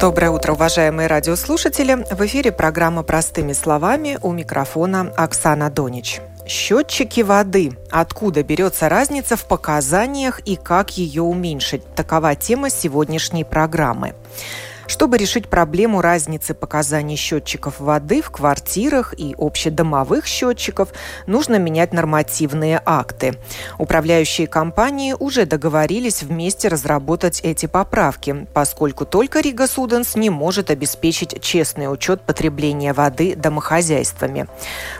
Доброе утро, уважаемые радиослушатели! В эфире программа «Простыми словами», у микрофона Оксана Донич. Счетчики воды. Откуда берется разница в показаниях и как ее уменьшить? Такова тема сегодняшней программы. Чтобы решить проблему разницы показаний счетчиков воды в квартирах и общедомовых счетчиков, нужно менять нормативные акты. Управляющие компании уже договорились вместе разработать эти поправки, поскольку только Rīgas Ūdens не может обеспечить честный учет потребления воды домохозяйствами.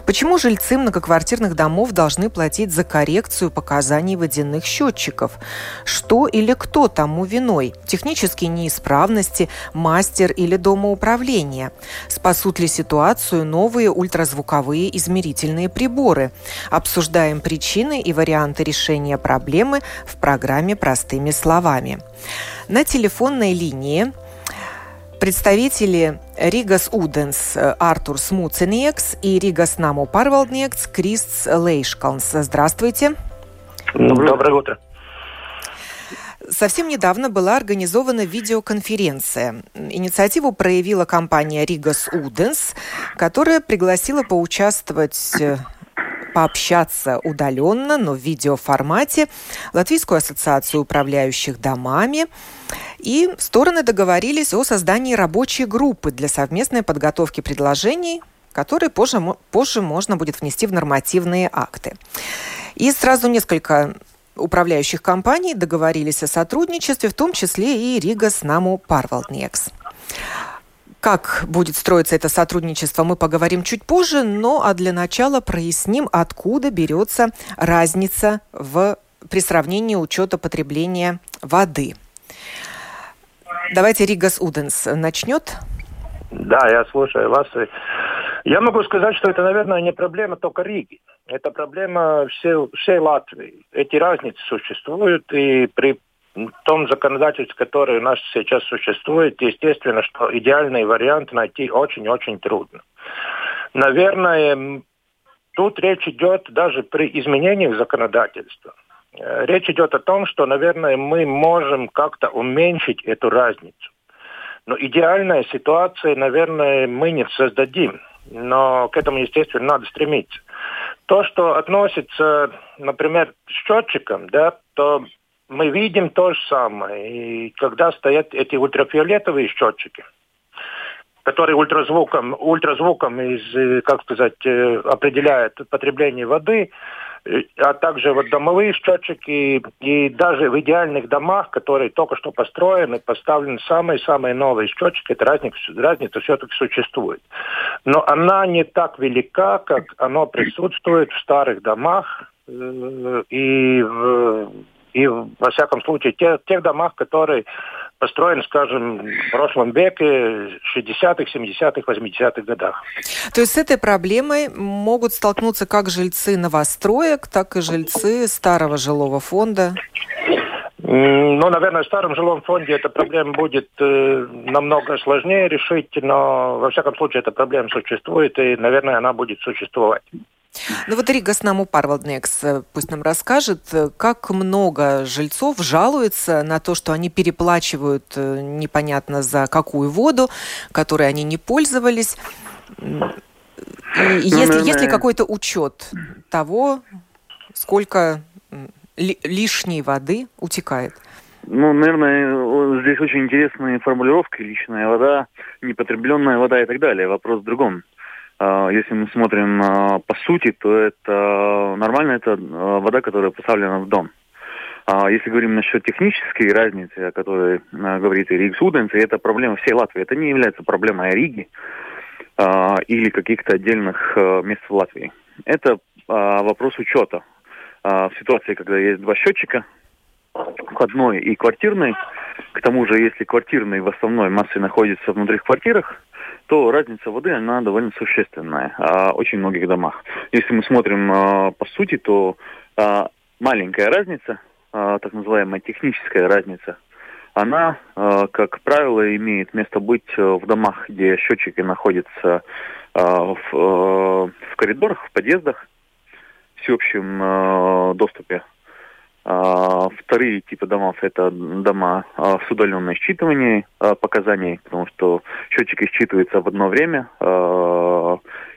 Почему жильцы многоквартирных домов должны платить за коррекцию показаний водяных счетчиков? Что или кто тому виной? Технические неисправности, мастер или домоуправление? Спасут ли ситуацию новые ультразвуковые измерительные приборы? Обсуждаем причины и варианты решения проблемы в программе «Простыми словами». На телефонной линии представители Rīgas Ūdens Артур Смуцениекс и Рīgas namu pārvaldnieks Крист Лейшкалнс. Здравствуйте. Доброе утро. Совсем недавно была организована видеоконференция. Инициативу проявила компания Rīgas Ūdens, которая пригласила пообщаться удаленно, но в видеоформате, Латвийскую ассоциацию управляющих домами. И стороны договорились о создании рабочей группы для совместной подготовки предложений, которые позже можно будет внести в нормативные акты. И сразу несколько управляющих компаний договорились о сотрудничестве, в том числе и Rīgas namu pārvaldnieks. Как будет строиться это сотрудничество, мы поговорим чуть позже, но для начала проясним, откуда берется разница при сравнении учета потребления воды. Давайте Rīgas Ūdens начнет. Да, я слушаю вас. Я могу сказать, что это, наверное, не проблема только Риги. Это проблема всей Латвии. Эти разницы существуют, и при том законодательстве, которое у нас сейчас существует, естественно, что идеальный вариант найти очень-очень трудно. Наверное, тут речь идет даже при изменениях законодательства. Речь идет о том, что, наверное, мы можем как-то уменьшить эту разницу. Но идеальная ситуация, наверное, мы не создадим. Но к этому, естественно, надо стремиться. То, что относится, например, к счетчикам, да, то мы видим то же самое. И когда стоят эти ультрафиолетовые счетчики, которые ультразвуком определяют потребление воды, а также домовые счетчики, и даже в идеальных домах, которые только что построены, поставлены самые-самые новые счетчики, эта разница все-таки существует. Но она не так велика, как она присутствует в старых домах и во всяком случае, в тех домах, которые построены, скажем, в прошлом веке, 60-х, 70-х, 80-х годах. То есть с этой проблемой могут столкнуться как жильцы новостроек, так и жильцы старого жилого фонда? Ну, наверное, в старом жилом фонде эта проблема будет намного сложнее решить, но во всяком случае эта проблема существует, и, наверное, она будет существовать. Ну вот Rīgas namu pārvaldnieks пусть нам расскажет, как много жильцов жалуется на то, что они переплачивают непонятно за какую воду, которой они не пользовались. Есть ли какой-то учет того, сколько лишней воды утекает? Ну, наверное, здесь очень интересная формулировка: личная вода, непотребленная вода и так далее. Вопрос в другом. Если мы смотрим по сути, то это нормально, это вода, которая поставлена в дом. Если говорим насчет технической разницы, о которой говорит Rīgas Ūdens, это проблема всей Латвии. Это не является проблемой Риги. или каких-то отдельных мест в Латвии. Это вопрос учета. В ситуации, когда есть два счетчика, входной и квартирный, к тому же, если квартирный в основной массе находится внутри квартирах, то разница воды, она довольно существенная в очень многих домах. Если мы смотрим по сути, то маленькая разница, так называемая техническая разница, она, как правило, имеет место быть в домах, где счетчики находятся в коридорах, в подъездах, в всеобщем доступе. Вторые типы домов – это дома с удаленным считыванием показаний, потому что счетчики считываются в одно время,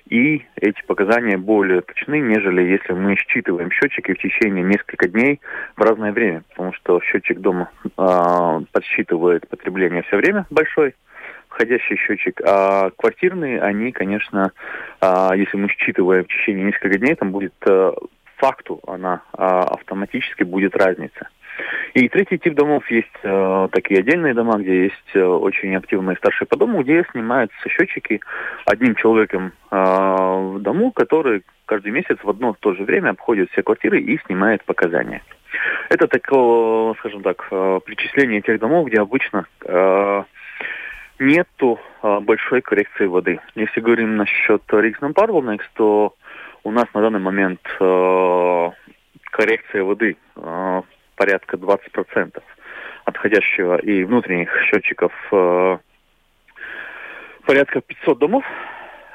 и эти показания более точны, нежели если мы считываем счетчики в течение нескольких дней в разное время, потому что счетчик дома подсчитывает потребление все время большой, входящий счетчик, а квартирные, они, конечно, если мы считываем в течение нескольких дней, там будет факту она автоматически будет разница. И третий тип домов есть такие отдельные дома, где есть очень активные старшие по дому, где снимаются счетчики одним человеком в дому, который каждый месяц в одно и то же время обходит все квартиры и снимает показания. Это такое, скажем так, причисление тех домов, где обычно нету большой коррекции воды. Если говорим насчет Rīgas namu pārvaldnieks, то у нас на данный момент коррекция воды порядка 20% от входящего и внутренних счетчиков порядка 500 домов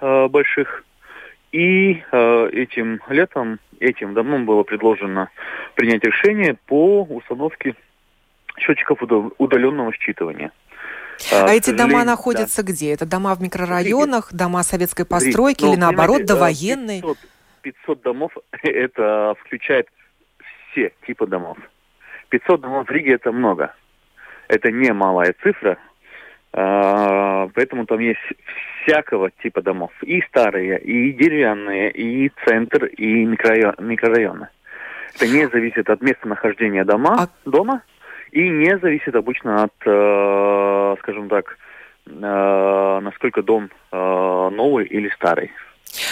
больших. И этим летом этим домам было предложено принять решение по установке счетчиков удаленного считывания. А эти дома находятся где? Это дома в микрорайонах, дома советской постройки или наоборот довоенные? 500 домов, это включает все типы домов. 500 домов в Риге это много. Это немалая цифра, поэтому там есть всякого типа домов. И старые, и деревянные, и центр, и микрорайоны. Это не зависит от местонахождения дома и не зависит обычно от, скажем так, насколько дом новый или старый.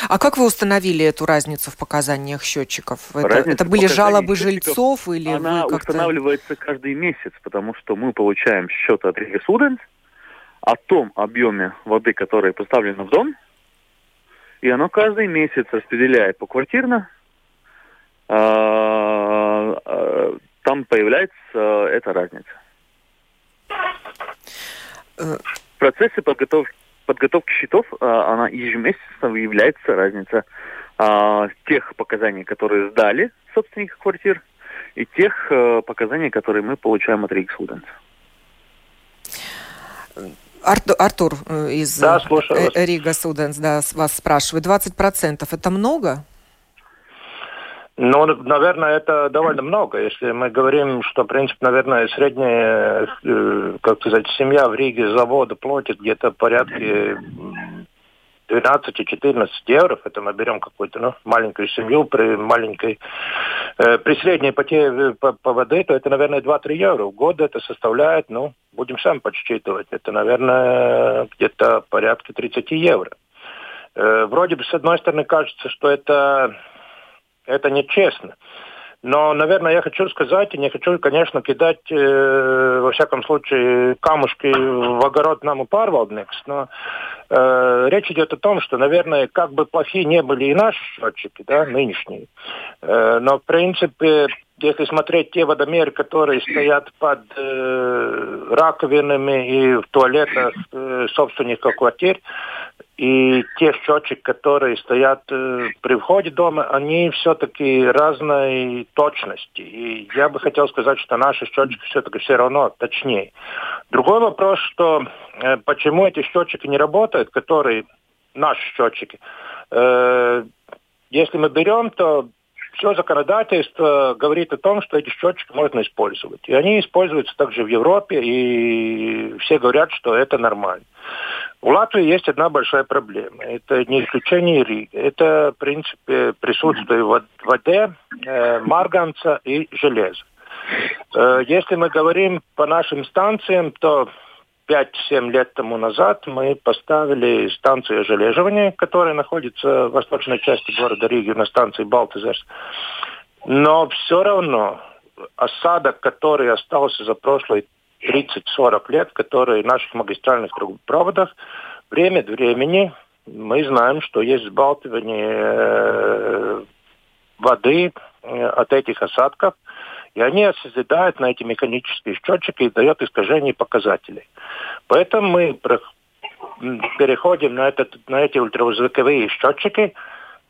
А как вы установили эту разницу в показаниях счетчиков? Это были жалобы жильцов или она вы устанавливается каждый месяц, потому что мы получаем счет от Rīgas Ūdens о том объеме воды, которая поставлена в дом, и оно каждый месяц распределяет поквартирно. Там появляется эта разница. В процессе подготовки счетов она ежемесячно выявляется разница тех показаний, которые сдали собственники квартир, и тех показаний, которые мы получаем от Rīgas Ūdens. Артур из Rīgas Ūdens вас спрашивает. 20% это много? Ну, наверное, это довольно много. Если мы говорим, что, в принципе, наверное, средняя, как сказать, семья в Риге за воду платит где-то порядка 12-14 евро. Это мы берем какую-то маленькую семью при маленькой... при средней потере по воде, то это, наверное, 2-3 евро. В год это составляет, будем сами подсчитывать, это, наверное, где-то порядка 30 евро. Вроде бы, с одной стороны, кажется, что это нечестно. Но, наверное, я хочу сказать, и не хочу, конечно, кидать, во всяком случае, камушки в огород наму pārvaldnieks, но речь идет о том, что, наверное, как бы плохие не были и наши счетчики, нынешние, но, в принципе, если смотреть те водомеры, которые стоят под раковинами и в туалетах собственников квартир, и те счетчики, которые стоят при входе дома, они все-таки разной точности. И я бы хотел сказать, что наши счетчики все-таки все равно точнее. Другой вопрос, что почему эти счетчики не работают, которые наши счетчики. Если мы берем, то все законодательство говорит о том, что эти счетчики можно использовать. И они используются также в Европе, и все говорят, что это нормально. У Латвии есть одна большая проблема. Это не исключение Риги. Это, в принципе, присутствие в воде марганца и железа. Если мы говорим по нашим станциям, то 5-7 лет тому назад мы поставили станцию ожележивания, которая находится в восточной части города Риги, на станции Балтезерс. Но все равно осадок, который остался за прошлые 30-40 лет, который в наших магистральных трубопроводах, время от времени мы знаем, что есть сбалтывание воды от этих осадков, и они созидают на эти механические счетчики и дают искажение показателей. Поэтому мы переходим на эти ультразвуковые счетчики,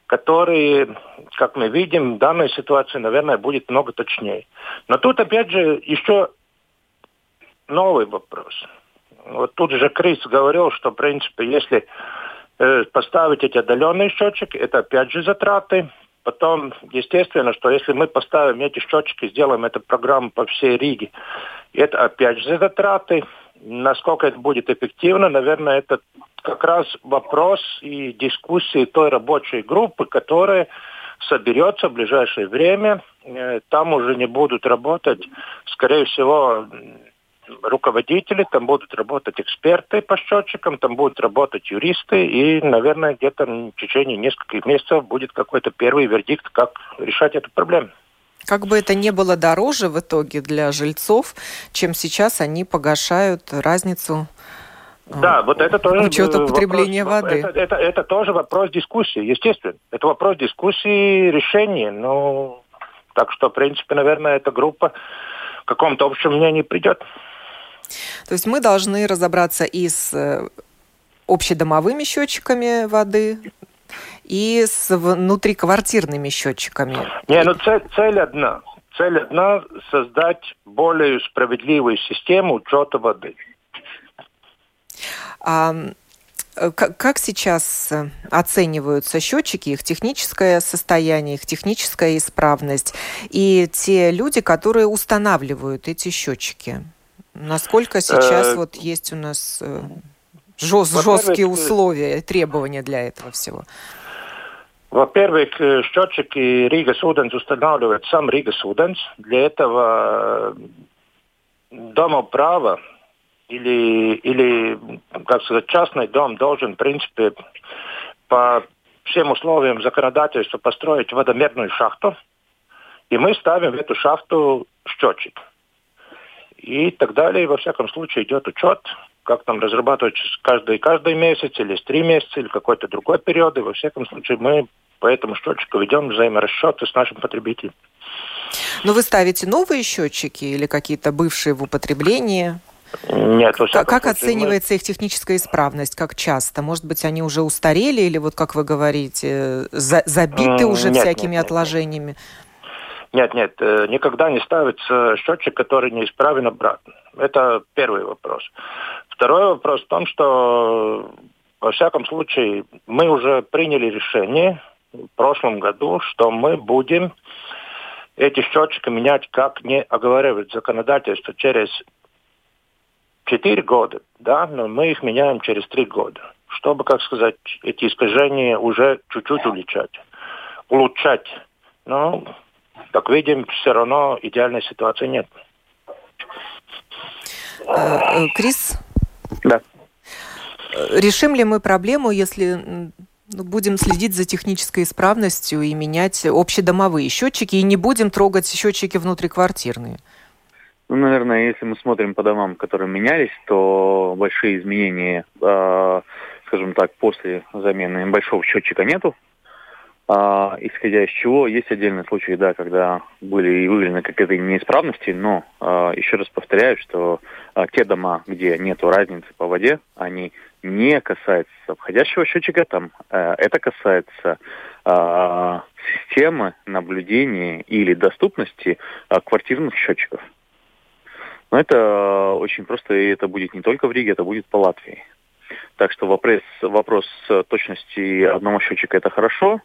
которые, как мы видим, в данной ситуации, наверное, будет много точнее. Но тут, опять же, еще новый вопрос. Вот тут же Крис говорил, что, в принципе, если поставить эти отдаленные счетчики, это, опять же, затраты. Потом, естественно, что если мы поставим эти счетчики, сделаем эту программу по всей Риге, это опять же затраты. Насколько это будет эффективно, наверное, это как раз вопрос и дискуссии той рабочей группы, которая соберется в ближайшее время. Там уже не будут работать, скорее всего, руководители, там будут работать эксперты по счетчикам, там будут работать юристы, и, наверное, где-то в течение нескольких месяцев будет какой-то первый вердикт, как решать эту проблему. Как бы это ни было дороже в итоге для жильцов, чем сейчас они погашают разницу. Да, вот это тоже потребления воды. Это тоже вопрос дискуссии, естественно. Это вопрос дискуссии, решения. Ну, так что, в принципе, наверное, эта группа к какому-то общему мнению придет. То есть мы должны разобраться и с общедомовыми счетчиками воды, и с внутриквартирными счетчиками. Цель одна. Цель одна – создать более справедливую систему учета воды. Как сейчас оцениваются счетчики, их техническое состояние, их техническая исправность и те люди, которые устанавливают эти счетчики? Насколько сейчас вот есть у нас жесткие условия, требования для этого всего? Во-первых, счетчики Rīgas Ūdens устанавливает сам Rīgas Ūdens. Для этого дома права или, как сказать, частный дом должен, в принципе, по всем условиям законодательства построить водомерную шахту. И мы ставим в эту шахту счетчик. И так далее. Во всяком случае идет учет, как там разрабатывается каждый месяц, или 3 месяца, или какой-то другой период. И во всяком случае мы по этому счетчику ведем взаиморасчеты с нашим потребителем. Но вы ставите новые счетчики или какие-то бывшие в употреблении? Нет. Как оценивается их техническая исправность? Как часто? Может быть, они уже устарели или, вот как вы говорите, забиты уже всякими отложениями? Нет, никогда не ставится счетчик, который не исправен обратно. Это первый вопрос. Второй вопрос в том, что, во всяком случае, мы уже приняли решение в прошлом году, что мы будем эти счетчики менять, как не оговаривает законодательство, через 4 года, да, но мы их меняем через 3 года, чтобы, как сказать, эти искажения уже чуть-чуть улучшать. Но, как видим, все равно идеальной ситуации нет. Крис? Да. Решим ли мы проблему, если будем следить за технической исправностью и менять общедомовые счетчики, и не будем трогать счетчики внутриквартирные? Ну, наверное, если мы смотрим по домам, которые менялись, то большие изменения, скажем так, после замены большого счетчика нету. Исходя из чего, есть отдельные случаи, да, когда были выявлены какие-то неисправности, но еще раз повторяю, что те дома, где нету разницы по воде, они не касаются обходящего счетчика, там это касается системы наблюдения или доступности квартирных счетчиков. Но это очень просто, и это будет не только в Риге, это будет по Латвии. Так что вопрос точности одного счетчика – это хорошо.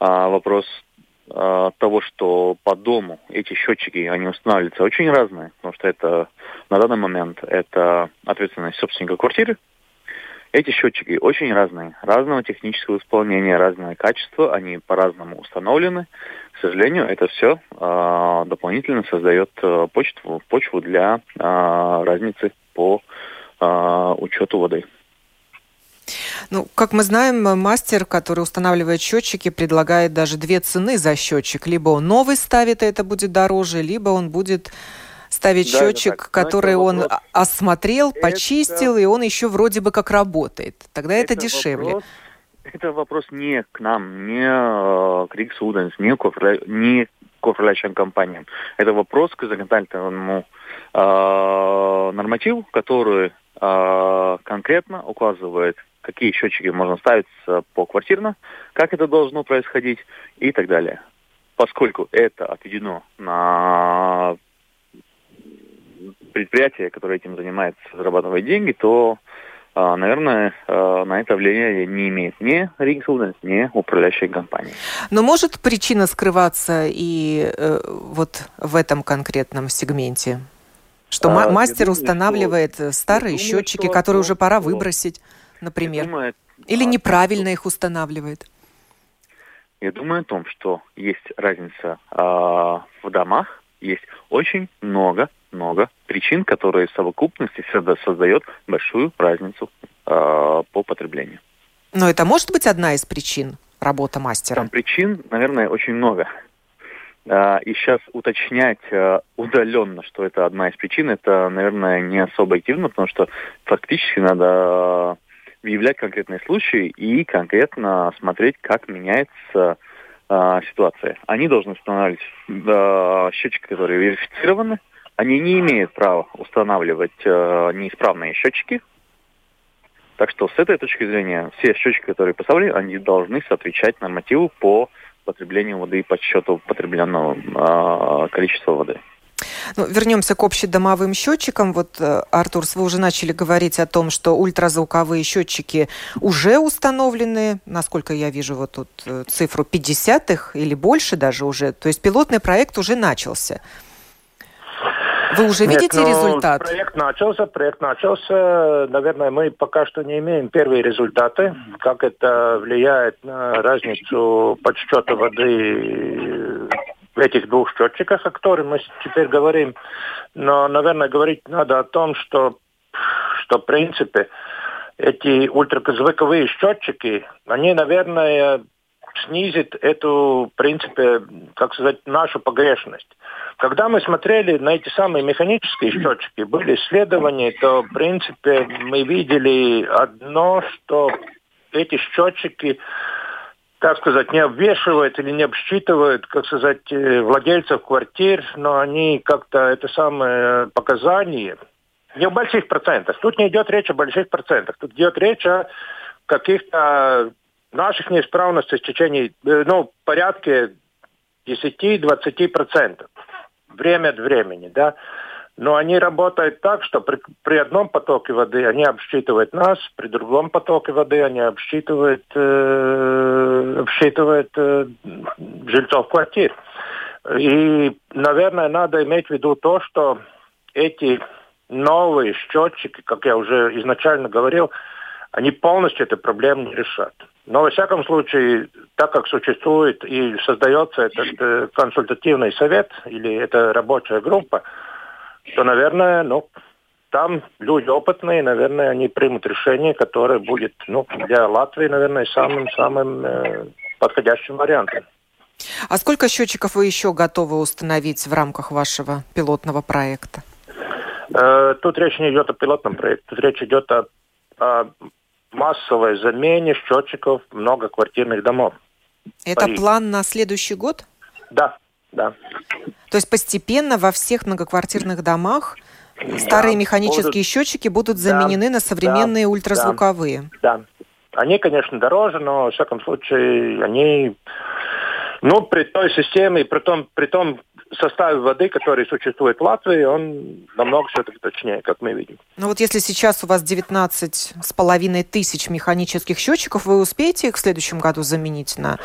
Вопрос того, что по дому эти счетчики, они устанавливаются очень разные, потому что это на данный момент это ответственность собственника квартиры. Эти счетчики очень разные, разного технического исполнения, разное качество, они по-разному установлены. К сожалению, это все дополнительно создает почву для разницы по учету воды. Ну, как мы знаем, мастер, который устанавливает счетчики, предлагает даже две цены за счетчик. Либо он новый ставит, и это будет дороже, либо он будет ставить счетчик, который он осмотрел, почистил, и он еще вроде бы как работает. Тогда это дешевле. Это вопрос не к нам, не к Rīgas Ūdens, не к управляющим компаниям. Это вопрос к законодательному нормативу, который конкретно указывает, какие счетчики можно ставить поквартирно, как это должно происходить и так далее. Поскольку это отведено на предприятие, которое этим занимается, зарабатывает деньги, то, наверное, на это влияние не имеет ни Rīgas Ūdens, ни управляющая компания. Но может причина скрываться и вот в этом конкретном сегменте? Что мастер устанавливает старые счетчики, которые уже пора выбросить, например? Или неправильно их устанавливает? Я думаю о том, что есть разница в домах, есть очень много причин, которые в совокупности создают большую разницу по потреблению. Но это может быть одна из причин работы мастера? Там причин, наверное, очень много. И сейчас уточнять удаленно, что это одна из причин, это, наверное, не особо активно, потому что фактически надо выявлять конкретные случаи и конкретно смотреть, как меняется ситуация. Они должны устанавливать счетчики, которые верифицированы. Они не имеют права устанавливать неисправные счетчики. Так что с этой точки зрения все счетчики, которые поставлены, они должны соответствовать нормативу по потреблению воды и подсчету потребленного количества воды. Ну, вернемся к общедомовым счетчикам. Вот, Артур, вы уже начали говорить о том, что ультразвуковые счетчики уже установлены. Насколько я вижу, вот тут цифру 50-х или больше даже уже. То есть пилотный проект уже начался. Вы уже видите результат? Проект начался. Наверное, мы пока что не имеем первые результаты, как это влияет на разницу подсчета воды в этих двух счетчиках, о которых мы теперь говорим. Но, наверное, говорить надо о том, что в принципе эти ультразвуковые счетчики, они, наверное, снизит эту, в принципе, как сказать, нашу погрешность. Когда мы смотрели на эти самые механические счетчики, были исследования, то, в принципе, мы видели одно, что эти счетчики, так сказать, не обвешивают или не обсчитывают, как сказать, владельцев квартир, но они как-то это самое показание не в больших процентах. Тут не идет речь о больших процентах. Тут идет речь о каких-то наших неисправностей в течение, в порядке 10-20% время от времени, да. Но они работают так, что при одном потоке воды они обсчитывают нас, при другом потоке воды они обсчитывают жильцов квартир. И, наверное, надо иметь в виду то, что эти новые счетчики, как я уже изначально говорил, они полностью эту проблему не решат. Но, во всяком случае, так как существует и создается этот консультативный совет или эта рабочая группа, то, наверное, там люди опытные, наверное, они примут решение, которое будет, для Латвии, наверное, самым подходящим вариантом. А сколько счетчиков вы еще готовы установить в рамках вашего пилотного проекта? Тут речь не идет о пилотном проекте, тут речь идет о массовой замене счетчиков многоквартирных домов. Это план на следующий год? Да. То есть постепенно во всех многоквартирных домах старые механические счетчики будут заменены на современные ультразвуковые? Да. Они, конечно, дороже, но, во всяком случае, они... при той системе, при том составе воды, который существует в Латвии, он намного все-таки точнее, как мы видим. Если сейчас у вас 19,5 тысяч механических счетчиков, вы успеете их в следующем году заменить на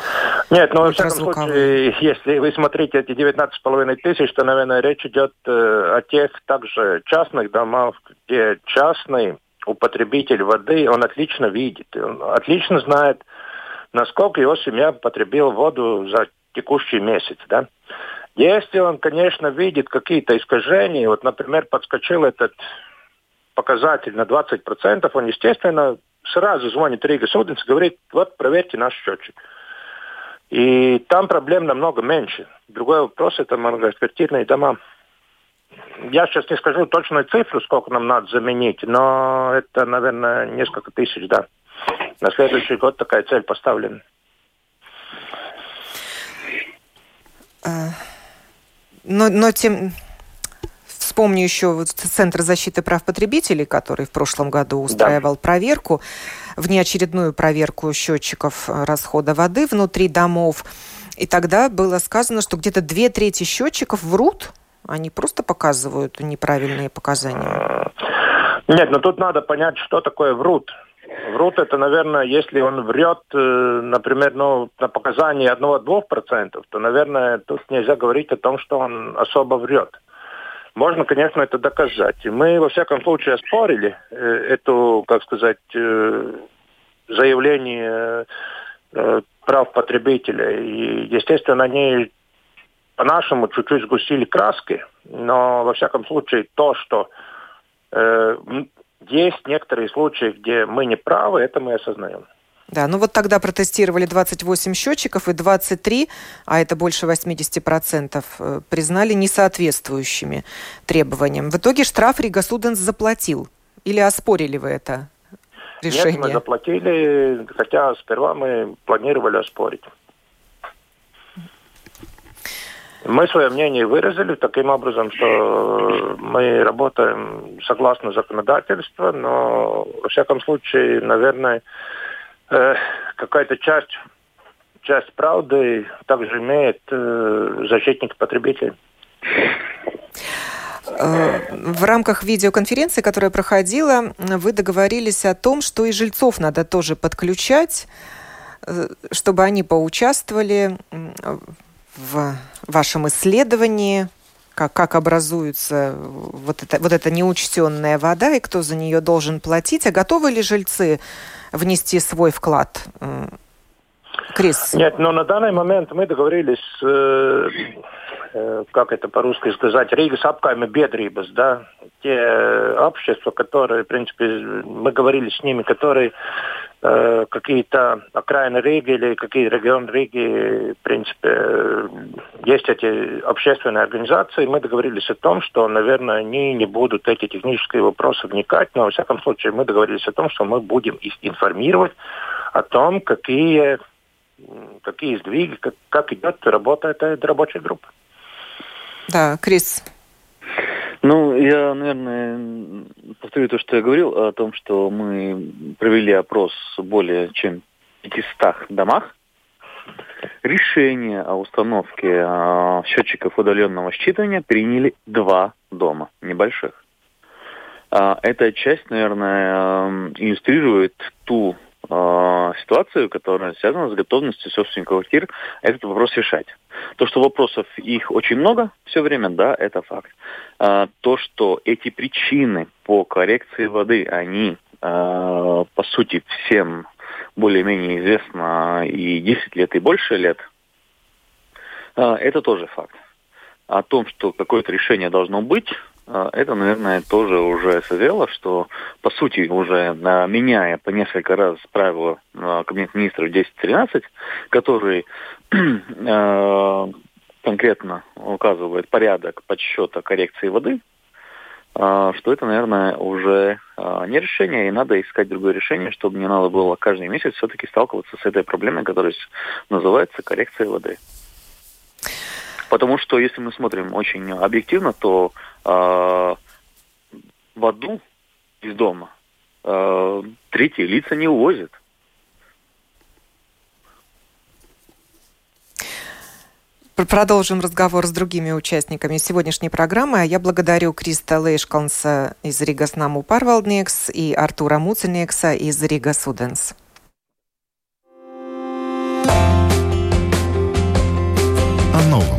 ультразвуковые? Нет, во всяком случае, если вы смотрите эти 19,5 тысяч, то, наверное, речь идет о тех также частных домах, где частный употребитель воды, он отлично видит, он отлично знает, насколько его семья потребила воду за текущий месяц, да? Если он, конечно, видит какие-то искажения, например, подскочил этот показатель на 20%, он, естественно, сразу звонит Рīgas Ūdens и говорит, вот, проверьте наш счетчик. И там проблем намного меньше. Другой вопрос – это многоквартирные дома. Я сейчас не скажу точную цифру, сколько нам надо заменить, но это, наверное, несколько тысяч, да. На следующий год такая цель поставлена. Но тем... Вспомню еще Центр защиты прав потребителей, который в прошлом году устраивал проверку, внеочередную проверку счетчиков расхода воды внутри домов. И тогда было сказано, что где-то 2/3 счетчиков врут, они просто показывают неправильные показания. Нет, но тут надо понять, что такое врут. Врут это, наверное, если он врет, например, на показании 1-2%, то, наверное, тут нельзя говорить о том, что он особо врет. Можно, конечно, это доказать. Мы, во всяком случае, оспорили заявление прав потребителя. И, естественно, они по-нашему чуть-чуть сгустили краски. Но, во всяком случае, то, что есть некоторые случаи, где мы не правы, это мы осознаем. Да, ну вот тогда протестировали 28 счетчиков и 23, а это больше 80%, признали несоответствующими требованиям. В итоге штраф Rīgas Ūdens заплатил. Или оспорили вы это решение? Нет, мы заплатили, хотя сперва мы планировали оспорить. Мы свое мнение выразили таким образом, что мы работаем согласно законодательству, но во всяком случае, наверное... Какая-то часть правды также имеет защитник потребителей. В рамках видеоконференции, которая проходила, вы договорились о том, что и жильцов надо тоже подключать, чтобы они поучаствовали в вашем исследовании, как образуется вот эта неучтенная вода и кто за нее должен платить. А готовы ли жильцы внести свой вклад? Крис? Нет, но на данный момент мы договорились, как это по-русски сказать, Rīgas apkaimes biedrības, да, те общества, которые, в принципе, мы говорили с ними, которые какие-то окраины Риги или какие регионы Риги, в принципе, есть эти общественные организации, мы договорились о том, что, наверное, они не будут эти технические вопросы вникать, но, во всяком случае, мы договорились о том, что мы будем их информировать о том, какие сдвиги, как идет работа этой рабочей группы. Да, Крис. Ну, я, наверное, повторю то, что я говорил, о том, что мы провели опрос в более чем 500 домах. Решение о установке счетчиков удаленного считывания приняли 2 дома небольших. Эта часть, наверное, иллюстрирует ту ситуацию, которая связана с готовностью собственников квартир, этот вопрос решать. То, что вопросов их очень много все время, да, это факт. То, что эти причины по коррекции воды, они, по сути, всем более-менее известны и 10 лет, и больше лет, это тоже факт. О том, что какое-то решение должно быть, это, наверное, тоже уже созрело, что, по сути, уже меняя по несколько раз правила Кабинета министров 10-13, который конкретно указывает порядок подсчета коррекции воды, что это, наверное, уже не решение, и надо искать другое решение, чтобы не надо было каждый месяц все-таки сталкиваться с этой проблемой, которая называется коррекция воды. Потому что, если мы смотрим очень объективно, то воду из дома третьи лица не увозят. Продолжим разговор с другими участниками сегодняшней программы. Я благодарю Криста Лейшкалнса из Rīgas namu pārvaldnieks и Артура Муцениекса из Rīgas Ūdens. О новом,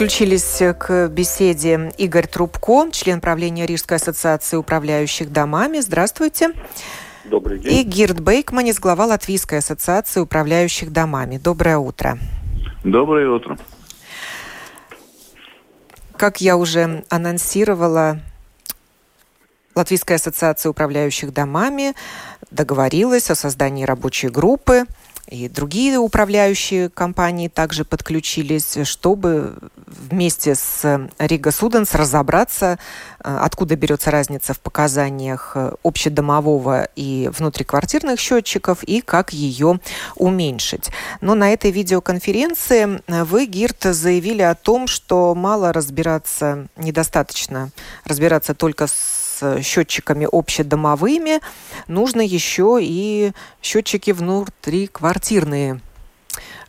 Подключились к беседе Игорь Трубко, член правления Рижской ассоциации управляющих домами. Здравствуйте. Добрый день. И Гирт Бейкманис, глава Латвийской ассоциации управляющих домами. Доброе утро. Доброе утро. Как я уже анонсировала, Латвийская ассоциация управляющих домами договорилась о создании рабочей группы. И другие управляющие компании также подключились, чтобы вместе с Rīgas Ūdens разобраться, откуда берется разница в показаниях общедомового и внутриквартирных счетчиков и как ее уменьшить. Но на этой видеоконференции вы, Гирт, заявили о том, что недостаточно разбираться только с счетчиками общедомовыми, нужно еще и счетчики внутриквартирные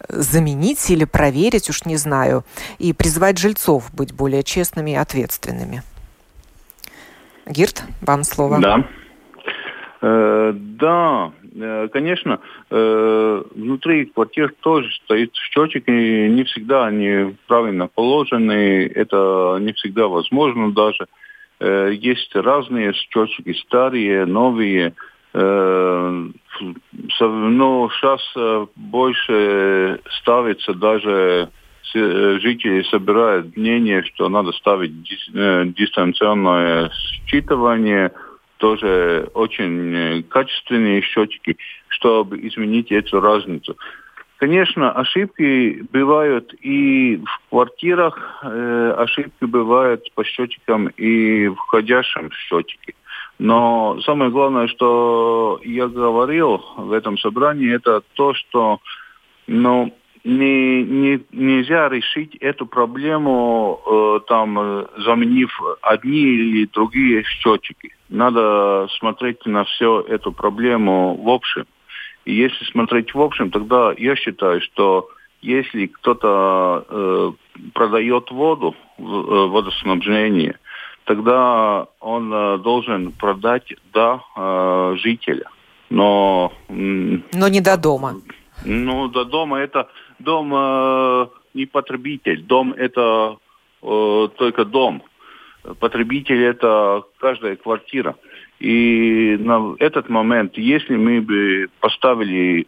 заменить или проверить, уж не знаю, и призвать жильцов быть более честными и ответственными. Гирт, вам слово. Да. Да, конечно, внутри квартир тоже стоит счетчик, и не всегда они правильно положены, это не всегда возможно даже. Есть разные счетчики, старые, новые, но сейчас больше ставится, даже жители собирают мнение, что надо ставить дистанционное считывание, тоже очень качественные счетчики, чтобы изменить эту разницу. Конечно, ошибки бывают и в квартирах, ошибки бывают по счетчикам и входящим счетчике. Но самое главное, что я говорил в этом собрании, это то, что нельзя решить эту проблему, заменив одни или другие счетчики. Надо смотреть на всю эту проблему в общем. И если смотреть в общем, тогда я считаю, что если кто-то продает воду в водоснабжении, тогда он должен продать до жителя. Но не до дома. До дома это дом не потребитель. Дом это только дом. Потребитель это каждая квартира. И на этот момент, если мы бы поставили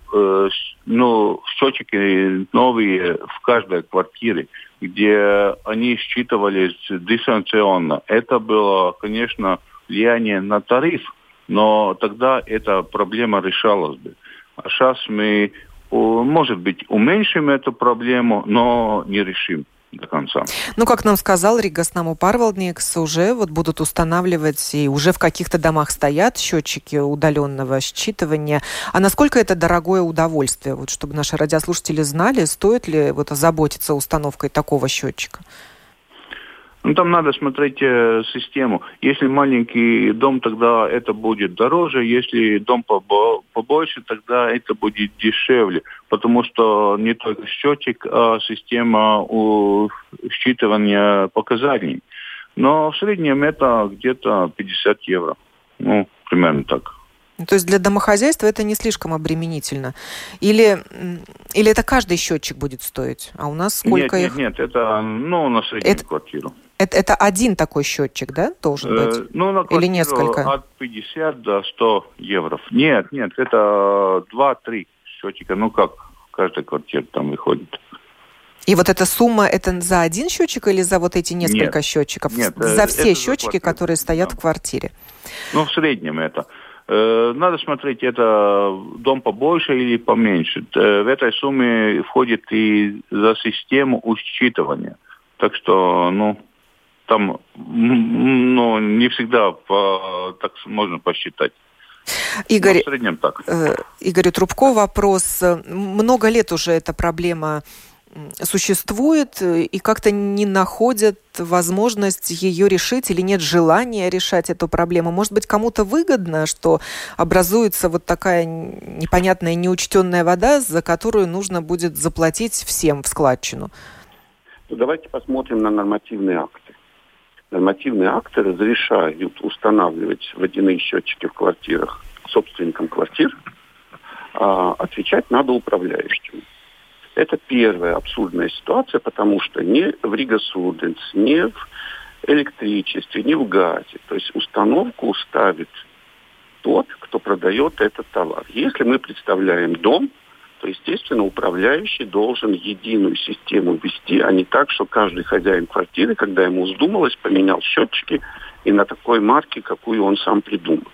счетчики новые в каждой квартире, где они считывались дистанционно, это было, конечно, влияние на тариф, но тогда эта проблема решалась бы. А сейчас мы, может быть, уменьшим эту проблему, но не решим до конца. Как нам сказал Рīgas namu pārvaldnieks, уже будут устанавливать, и уже в каких-то домах стоят счетчики удаленного считывания. А насколько это дорогое удовольствие? Чтобы наши радиослушатели знали, стоит ли озаботиться установкой такого счетчика? Там надо смотреть систему. Если маленький дом, тогда это будет дороже. Если дом побольше, тогда это будет дешевле. Потому что не только счетчик, а система считывания показаний. Но в среднем это где-то 50 евро. Примерно так. То есть для домохозяйства это не слишком обременительно? Или это каждый счетчик будет стоить? А у нас сколько их? Нет, это на среднюю квартиру. Это один такой счетчик, да, должен быть? На квартиру или несколько? От 50 до 100 евро. Нет, это 2-3 счетчика. Как в каждой квартире там выходит. И эта сумма, это за один счетчик или за эти несколько счетчиков? Нет, за все счетчики, которые стоят в квартире? В среднем это. Надо смотреть, это дом побольше или поменьше. В этой сумме входит и за систему учитывания. Так что, там не всегда так можно посчитать. Игорь, в среднем так. Игорю Трубко вопрос. Много лет уже эта проблема существует, и как-то не находят возможность ее решить или нет желания решать эту проблему. Может быть, кому-то выгодно, что образуется такая непонятная, неучтенная вода, за которую нужно будет заплатить всем в складчину? Давайте посмотрим на нормативные акты. Нормативные акты разрешают устанавливать водяные счетчики в квартирах собственникам квартир, а отвечать надо управляющим. Это первая абсурдная ситуация, потому что ни в Rīgas Ūdens, ни в электричестве, ни в газе. То есть установку ставит тот, кто продает этот товар. Если мы представляем дом, то, естественно, управляющий должен единую систему вести, а не так, что каждый хозяин квартиры, когда ему вздумалось, поменял счетчики и на такой марке, какую он сам придумал.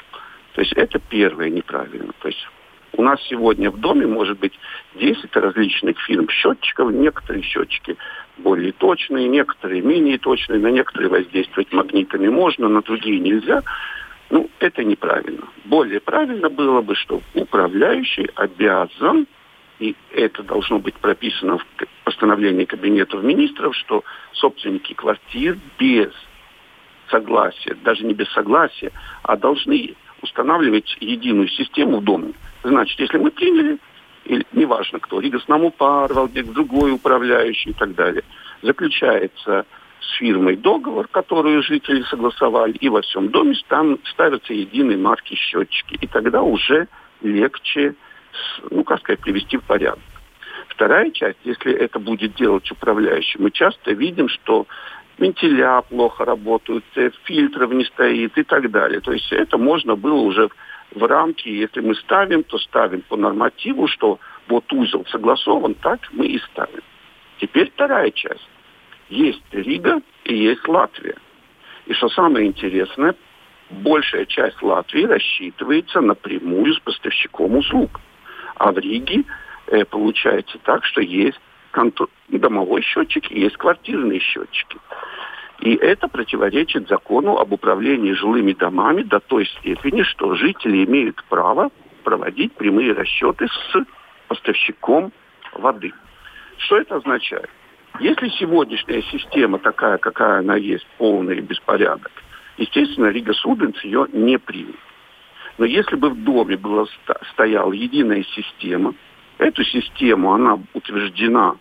То есть это первое неправильно. То есть у нас сегодня в доме может быть 10 различных фирм счетчиков. Некоторые счетчики более точные, некоторые менее точные. На некоторые воздействовать магнитами можно, на другие нельзя. Ну, это неправильно. Более правильно было бы, что управляющий обязан, и это должно быть прописано в постановлении Кабинета министров, что собственники квартир без согласия, даже не без согласия, а должны устанавливать единую систему в доме. Значит, если мы приняли, или неважно кто, Rīgas namu pārvaldnieks, другой управляющий и так далее, заключается с фирмой договор, которую жители согласовали, и во всем доме там ставятся единые марки счетчики. И тогда уже легче, ну, как сказать, привести в порядок. Вторая часть, если это будет делать управляющий, мы часто видим, что вентиля плохо работают, фильтров не стоит и так далее. То есть это можно было уже в рамки, если мы ставим, то ставим по нормативу, что вот узел согласован, так мы и ставим. Теперь вторая часть. Есть Рига и есть Латвия. И что самое интересное, большая часть Латвии рассчитывается напрямую с поставщиком услуг. А в Риге получается так, что есть домовой счетчик и есть квартирные счетчики. И это противоречит закону об управлении жилыми домами до той степени, что жители имеют право проводить прямые расчеты с поставщиком воды. Что это означает? Если сегодняшняя система такая, какая она есть, полный беспорядок, естественно, Rīgas Ūdens ее не примет. Но если бы в доме была стояла единая система, эту систему, она утверждена,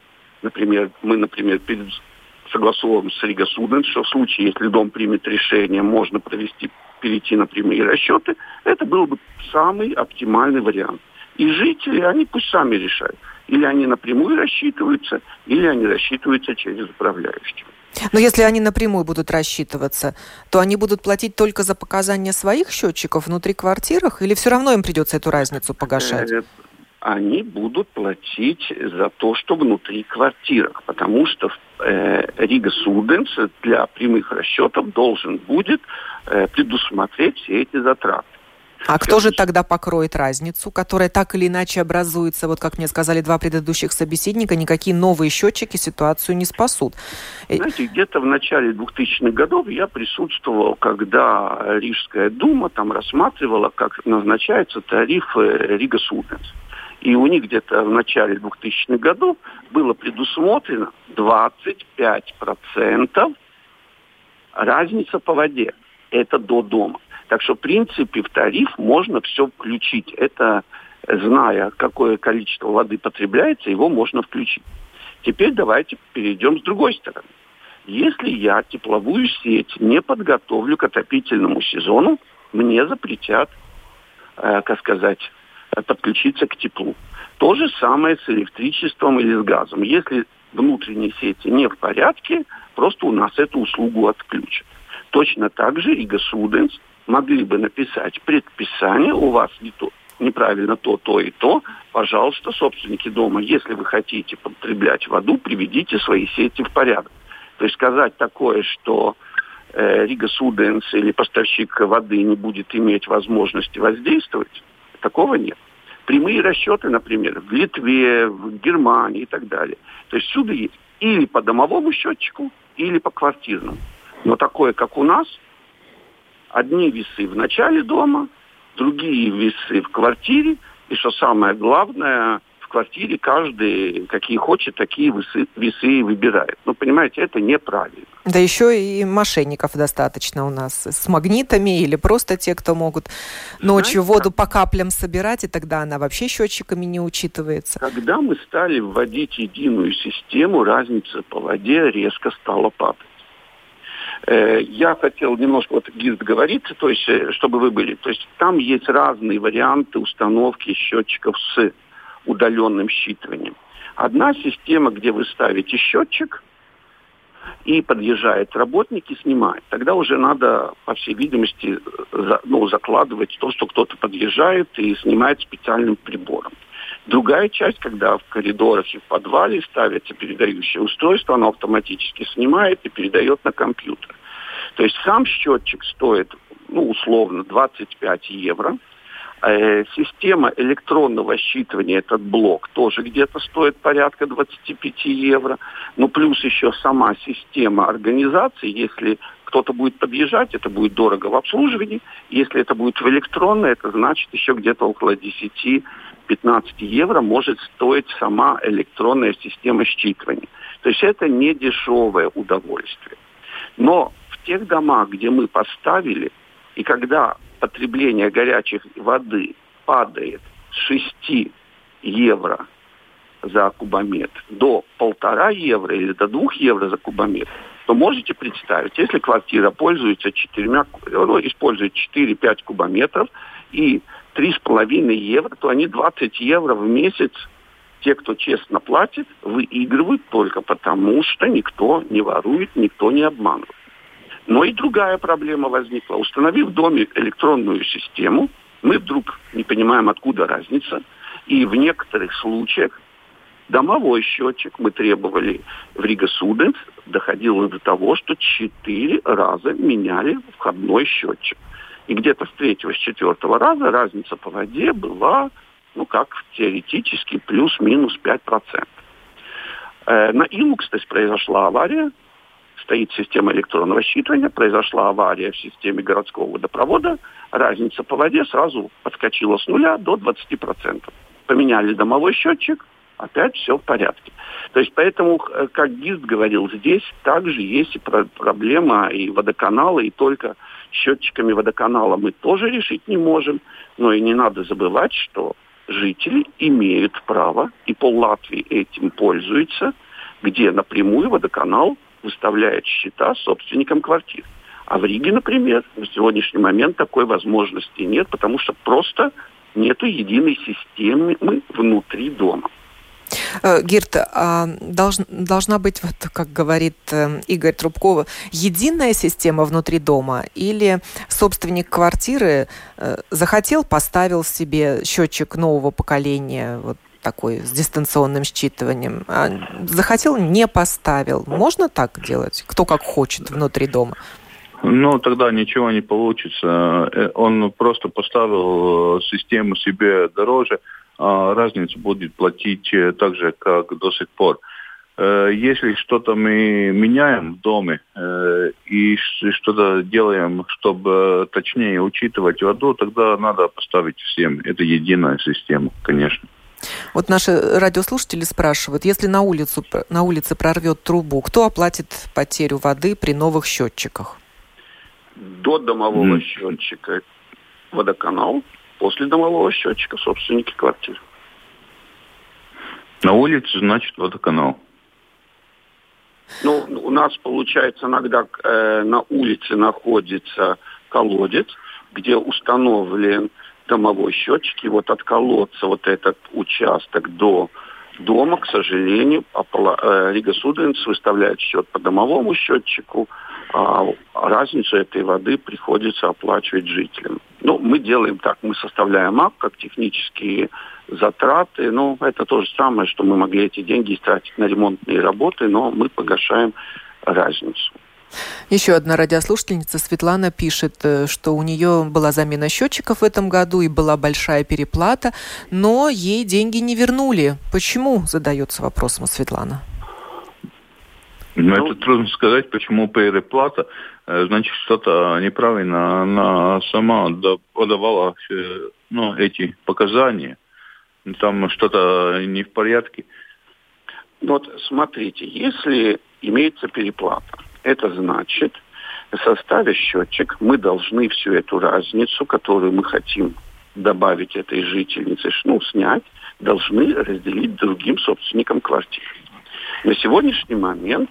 например, мы, согласовываем с Rīgas Ūdens, что в случае, если дом примет решение, можно перейти на прямые расчеты, это был бы самый оптимальный вариант. И жители, они пусть сами решают. Или они напрямую рассчитываются, или они рассчитываются через управляющего. Но если они напрямую будут рассчитываться, то они будут платить только за показания своих счетчиков внутри квартиры, или все равно им придется эту разницу погашать? Они будут платить за то, что внутри квартиры, потому что Rīgas Ūdens для прямых расчетов должен будет предусмотреть все эти затраты. А кто же тогда покроет разницу, которая так или иначе образуется? Вот как мне сказали два предыдущих собеседника, никакие новые счетчики ситуацию не спасут. Знаете, где-то в начале 2000-х годов я присутствовал, когда Рижская дума там рассматривала, как назначаются тарифы Rīgas Ūdens. И у них где-то в начале 2000-х годов было предусмотрено 25% разница по воде. Это до дома. Так что, в принципе, в тариф можно все включить. Это, зная, какое количество воды потребляется, его можно включить. Теперь давайте перейдем с другой стороны. Если я тепловую сеть не подготовлю к отопительному сезону, мне запретят, как сказать, подключиться к теплу. То же самое с электричеством или с газом. Если внутренние сети не в порядке, просто у нас эту услугу отключат. Точно так же Rīgas Ūdens могли бы написать предписание: у вас не то, неправильно то, то и то. Пожалуйста, собственники дома, если вы хотите потреблять воду, приведите свои сети в порядок. То есть сказать такое, что Rīgas Ūdens или поставщик воды не будет иметь возможности воздействовать, такого нет. Прямые расчеты, например, в Литве, в Германии и так далее. То есть всюду есть или по домовому счетчику, или по квартирному. Но такое, как у нас, одни весы в начале дома, другие весы в квартире. И что самое главное, в квартире каждый, какие хочет, такие весы выбирает. Ну, понимаете, это неправильно. Да еще и мошенников достаточно у нас с магнитами или просто те, кто могут ночью воду по каплям собирать, и тогда она вообще счетчиками не учитывается. Когда мы стали вводить единую систему, разница по воде резко стала падать. Я хотел немножко, вот Гирт говорит, то есть, чтобы вы были, то есть там есть разные варианты установки счетчиков с удаленным считыванием. Одна система, где вы ставите счетчик, и подъезжает работник и снимает. Тогда уже надо, по всей видимости, закладывать то, что кто-то подъезжает и снимает специальным прибором. Другая часть, когда в коридорах и в подвале ставится передающее устройство, оно автоматически снимает и передает на компьютер. То есть сам счетчик стоит, условно, 25 евро. Система электронного считывания, этот блок, тоже где-то стоит порядка 25 евро. Но плюс еще сама система организации, если кто-то будет подъезжать, это будет дорого в обслуживании. Если это будет в электронной, это значит еще где-то около 10-15 евро может стоить сама электронная система считывания. То есть это не дешевое удовольствие. Но в тех домах, где мы поставили, и когда потребление горячей воды падает с 6 евро за кубометр до 1,5 евро или до 2 евро за кубометр, то можете представить, если квартира использует 4-5 кубометров и 3,5 евро, то они 20 евро в месяц, те, кто честно платит, выигрывают только потому, что никто не ворует, никто не обманывает. Но и другая проблема возникла. Установив в доме электронную систему, мы вдруг не понимаем, откуда разница. И в некоторых случаях домовой счетчик мы требовали в Рīgas Ūdens, доходило до того, что 4 раза меняли входной счетчик. И где-то с 3-4 раза разница по воде была, теоретически, плюс-минус 5%. На Илукстес произошла авария. Стоит система электронного считывания, произошла авария в системе городского водопровода, разница по воде сразу подскочила с 0 до 20%. Поменяли домовой счетчик, опять все в порядке. То есть поэтому, как Гирт говорил, здесь также есть и проблема и водоканала, и только счетчиками водоканала мы тоже решить не можем. Но и не надо забывать, что жители имеют право, и пол Латвии этим пользуется, где напрямую водоканал выставляет счета собственникам квартир. А в Риге, например, на сегодняшний момент такой возможности нет, потому что просто нету единой системы внутри дома. Гирт, должна быть, как говорит Игорь Трубко, единая система внутри дома? Или собственник квартиры захотел, поставил себе счетчик нового поколения, такой, с дистанционным считыванием. А захотел, не поставил. Можно так делать? Кто как хочет внутри дома? Тогда ничего не получится. Он просто поставил систему себе дороже, а разницу будет платить так же, как до сих пор. Если что-то мы меняем в доме и что-то делаем, чтобы точнее учитывать воду, тогда надо поставить всем. Это единая система, конечно. Вот наши радиослушатели спрашивают, если на улице прорвет трубу, кто оплатит потерю воды при новых счетчиках? До домового счетчика водоканал, после домового счетчика собственники квартир. На улице, значит, водоканал. У нас, получается, иногда на улице находится колодец, где установлен домовой счетчик, и от колодца этот участок до дома, к сожалению, Rīgas Ūdens выставляет счет по домовому счетчику, а разницу этой воды приходится оплачивать жителям. Мы делаем так, мы составляем акт, как технические затраты, это то же самое, что мы могли эти деньги тратить на ремонтные работы, но мы погашаем разницу. Еще одна радиослушательница, Светлана, пишет, что у нее была замена счетчиков в этом году и была большая переплата, но ей деньги не вернули. Почему, задается вопросом Светлана? Это трудно сказать, почему переплата. Значит, что-то неправильно. Она сама подавала эти показания. Там что-то не в порядке. Смотрите, если имеется переплата, это значит, составив счетчик, мы должны всю эту разницу, которую мы хотим добавить этой жительнице, снять, должны разделить другим собственникам квартир. На сегодняшний момент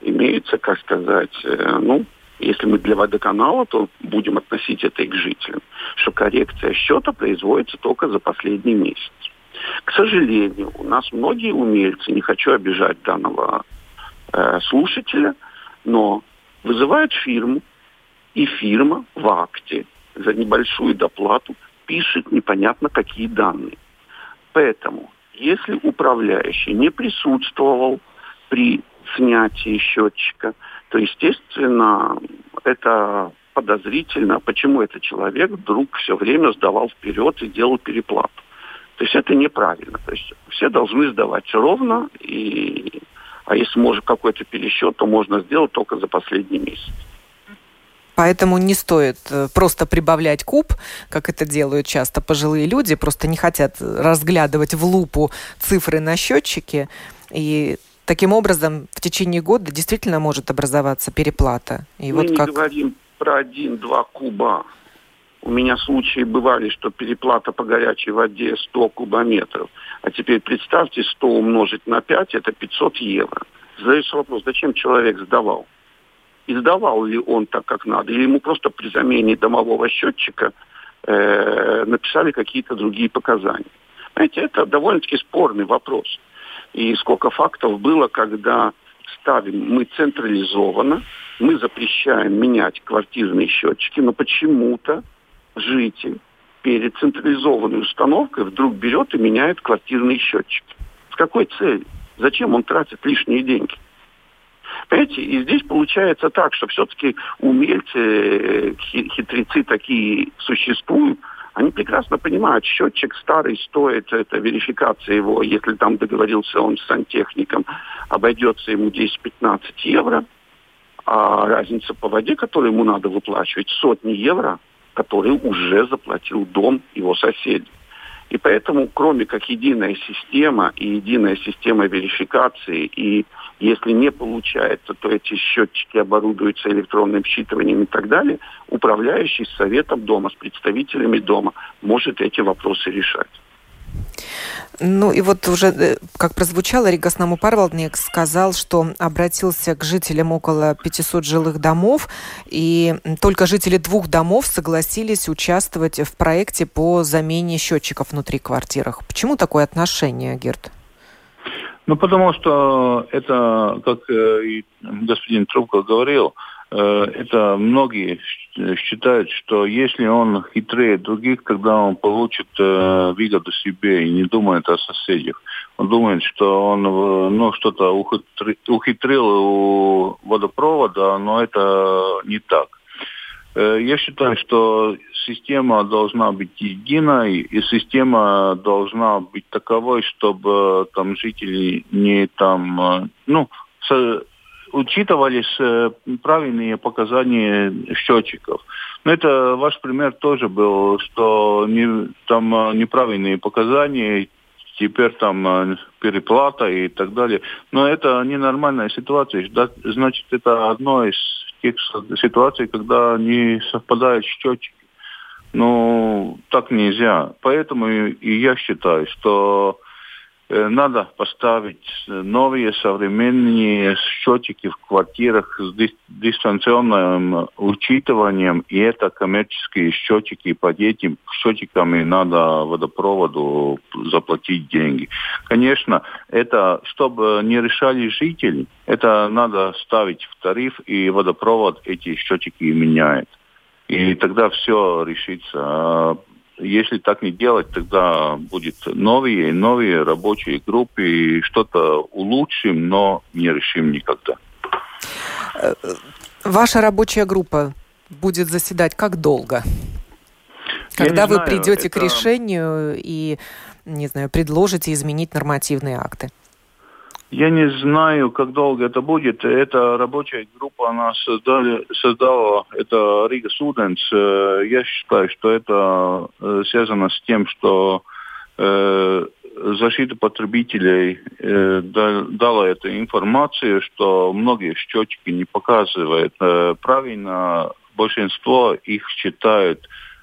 имеется, как сказать, если мы для водоканала, то будем относить это и к жителям, что коррекция счета производится только за последний месяц. К сожалению, у нас многие умельцы, не хочу обижать данного слушателя, но вызывают фирму, и фирма в акте за небольшую доплату пишет непонятно какие данные. Поэтому, если управляющий не присутствовал при снятии счетчика, то, естественно, это подозрительно, почему этот человек вдруг все время сдавал вперед и делал переплату. То есть это неправильно. То есть все должны сдавать ровно, и... а если может какой-то пересчет, то можно сделать только за последний месяц. Поэтому не стоит просто прибавлять куб, как это делают часто пожилые люди, просто не хотят разглядывать в лупу цифры на счетчике, и таким образом в течение года действительно может образоваться переплата. И мы вот не говорим про 1-2 куба. У меня случаи бывали, что переплата по горячей воде 100 кубометров. А теперь представьте, 100 умножить на 5 – это 500 евро. Задается вопрос, зачем человек сдавал? И сдавал ли он так, как надо? Или ему просто при замене домового счетчика написали какие-то другие показания? Знаете, это довольно-таки спорный вопрос. И сколько фактов было, когда ставим мы централизованно, мы запрещаем менять квартирные счетчики, но почему-то житель перед централизованной установкой вдруг берет и меняет квартирные счетчики. С какой целью? Зачем он тратит лишние деньги? Понимаете, и здесь получается так, что все-таки умельцы, хитрецы такие существуют, они прекрасно понимают, счетчик старый стоит, это верификация его, если там договорился он с сантехником, обойдется ему 10-15 евро, а разница по воде, которую ему надо выплачивать, сотни евро, который уже заплатил дом его соседей. И поэтому, кроме как единая система и единая система верификации, и если не получается, то эти счетчики оборудуются электронным считыванием и так далее, управляющий с советом дома, с представителями дома может эти вопросы решать. Ну и вот уже, как прозвучало, Rīgas namu pārvaldnieks сказал, что обратился к жителям около 500 жилых домов, и только жители 2 домов согласились участвовать в проекте по замене счетчиков внутри квартирах. Почему такое отношение, Гирт? Ну потому что это, как и господин Трубко говорил, это многие считают, что если он хитрее других, тогда он получит выгоду себе и не думает о соседях. Он думает, что он что-то ухитрил у водопровода, но это не так. Я считаю, что система должна быть единой, и система должна быть таковой, чтобы там жители не там... учитывались правильные показания счетчиков. Но это ваш пример тоже был, что там неправильные показания, теперь там переплата и так далее. Но это ненормальная ситуация. Значит, это одно из тех ситуаций, когда не совпадают счетчики. Ну, так нельзя. Поэтому и я считаю, что надо поставить новые современные счетчики в квартирах с дистанционным учитыванием, и это коммерческие счетчики, по этим счетчикам надо водопроводу заплатить деньги. Конечно, это, чтобы не решали жители, это надо ставить в тариф, и водопровод эти счетчики меняет. И тогда все решится. Если так не делать, тогда будут новые и новые рабочие группы, и что-то улучшим, но не решим никогда. Ваша рабочая группа будет заседать как долго? Когда вы придете к решению и, не знаю, предложите изменить нормативные акты? Я не знаю, как долго это будет. Эта рабочая группа, она создала это Rīgas Ūdens. Я считаю, что это связано с тем, что защита потребителей дала эту информацию, что многие счетчики не показывают правильно. Большинство их считают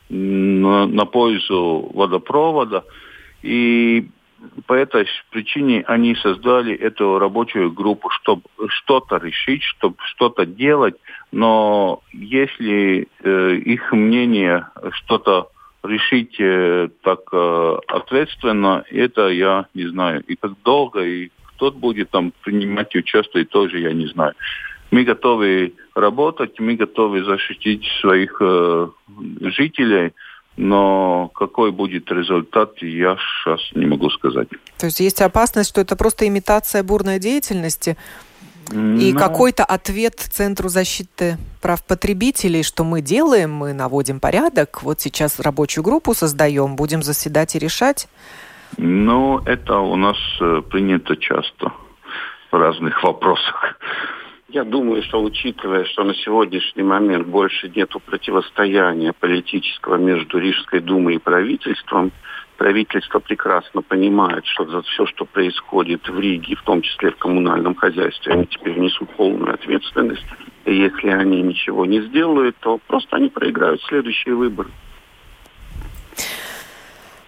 на пользу водопровода. И по этой причине они создали эту рабочую группу, чтобы что-то решить, чтобы что-то делать. Но если их мнение что-то решить так ответственно, это я не знаю. И как долго, и кто будет там принимать и участвовать, тоже я не знаю. Мы готовы работать, мы готовы защитить своих жителей, но какой будет результат, я сейчас не могу сказать. То есть есть опасность, что это просто имитация бурной деятельности? И какой-то ответ Центру защиты прав потребителей, что мы делаем, мы наводим порядок, вот сейчас рабочую группу создаем, будем заседать и решать? Ну, это у нас принято часто в разных вопросах. Я думаю, что учитывая, что на сегодняшний момент больше нету противостояния политического между Рижской думой и правительством, правительство прекрасно понимает, что за все, что происходит в Риге, в том числе в коммунальном хозяйстве, они теперь несут полную ответственность. И если они ничего не сделают, то просто они проиграют следующие выборы.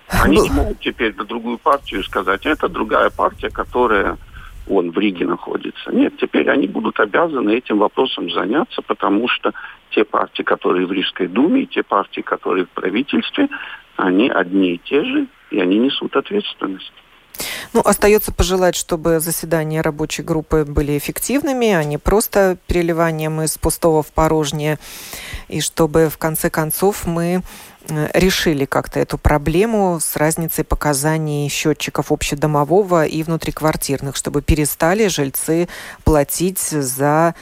Они могут теперь на другую партию сказать, это другая партия, которая в Риге находится. Нет, теперь они будут обязаны этим вопросом заняться, потому что те партии, которые в Рижской думе, и те партии, которые в правительстве, они одни и те же, и они несут ответственность. Ну, остается пожелать, чтобы заседания рабочей группы были эффективными, а не просто переливанием из пустого в порожнее, и чтобы, в конце концов, мы решили как-то эту проблему с разницей показаний счетчиков общедомового и внутриквартирных, чтобы перестали жильцы платить за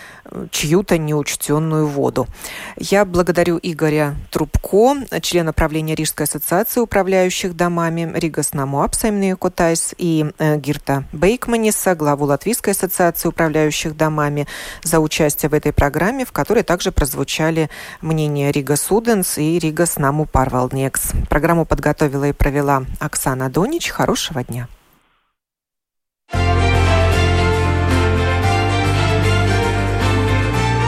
чью-то неучтенную воду. Я благодарю Игоря Трубко, члена правления Рижской ассоциации управляющих домами, Rīgas namu pārvaldnieks, и Гирта Бейкманиса, главу Латвийской ассоциации управляющих домами, за участие в этой программе, в которой также прозвучали мнения Rīgas Ūdens и Rīgas namu pārvaldnieks. Программу подготовила и провела Оксана Донич. Хорошего дня.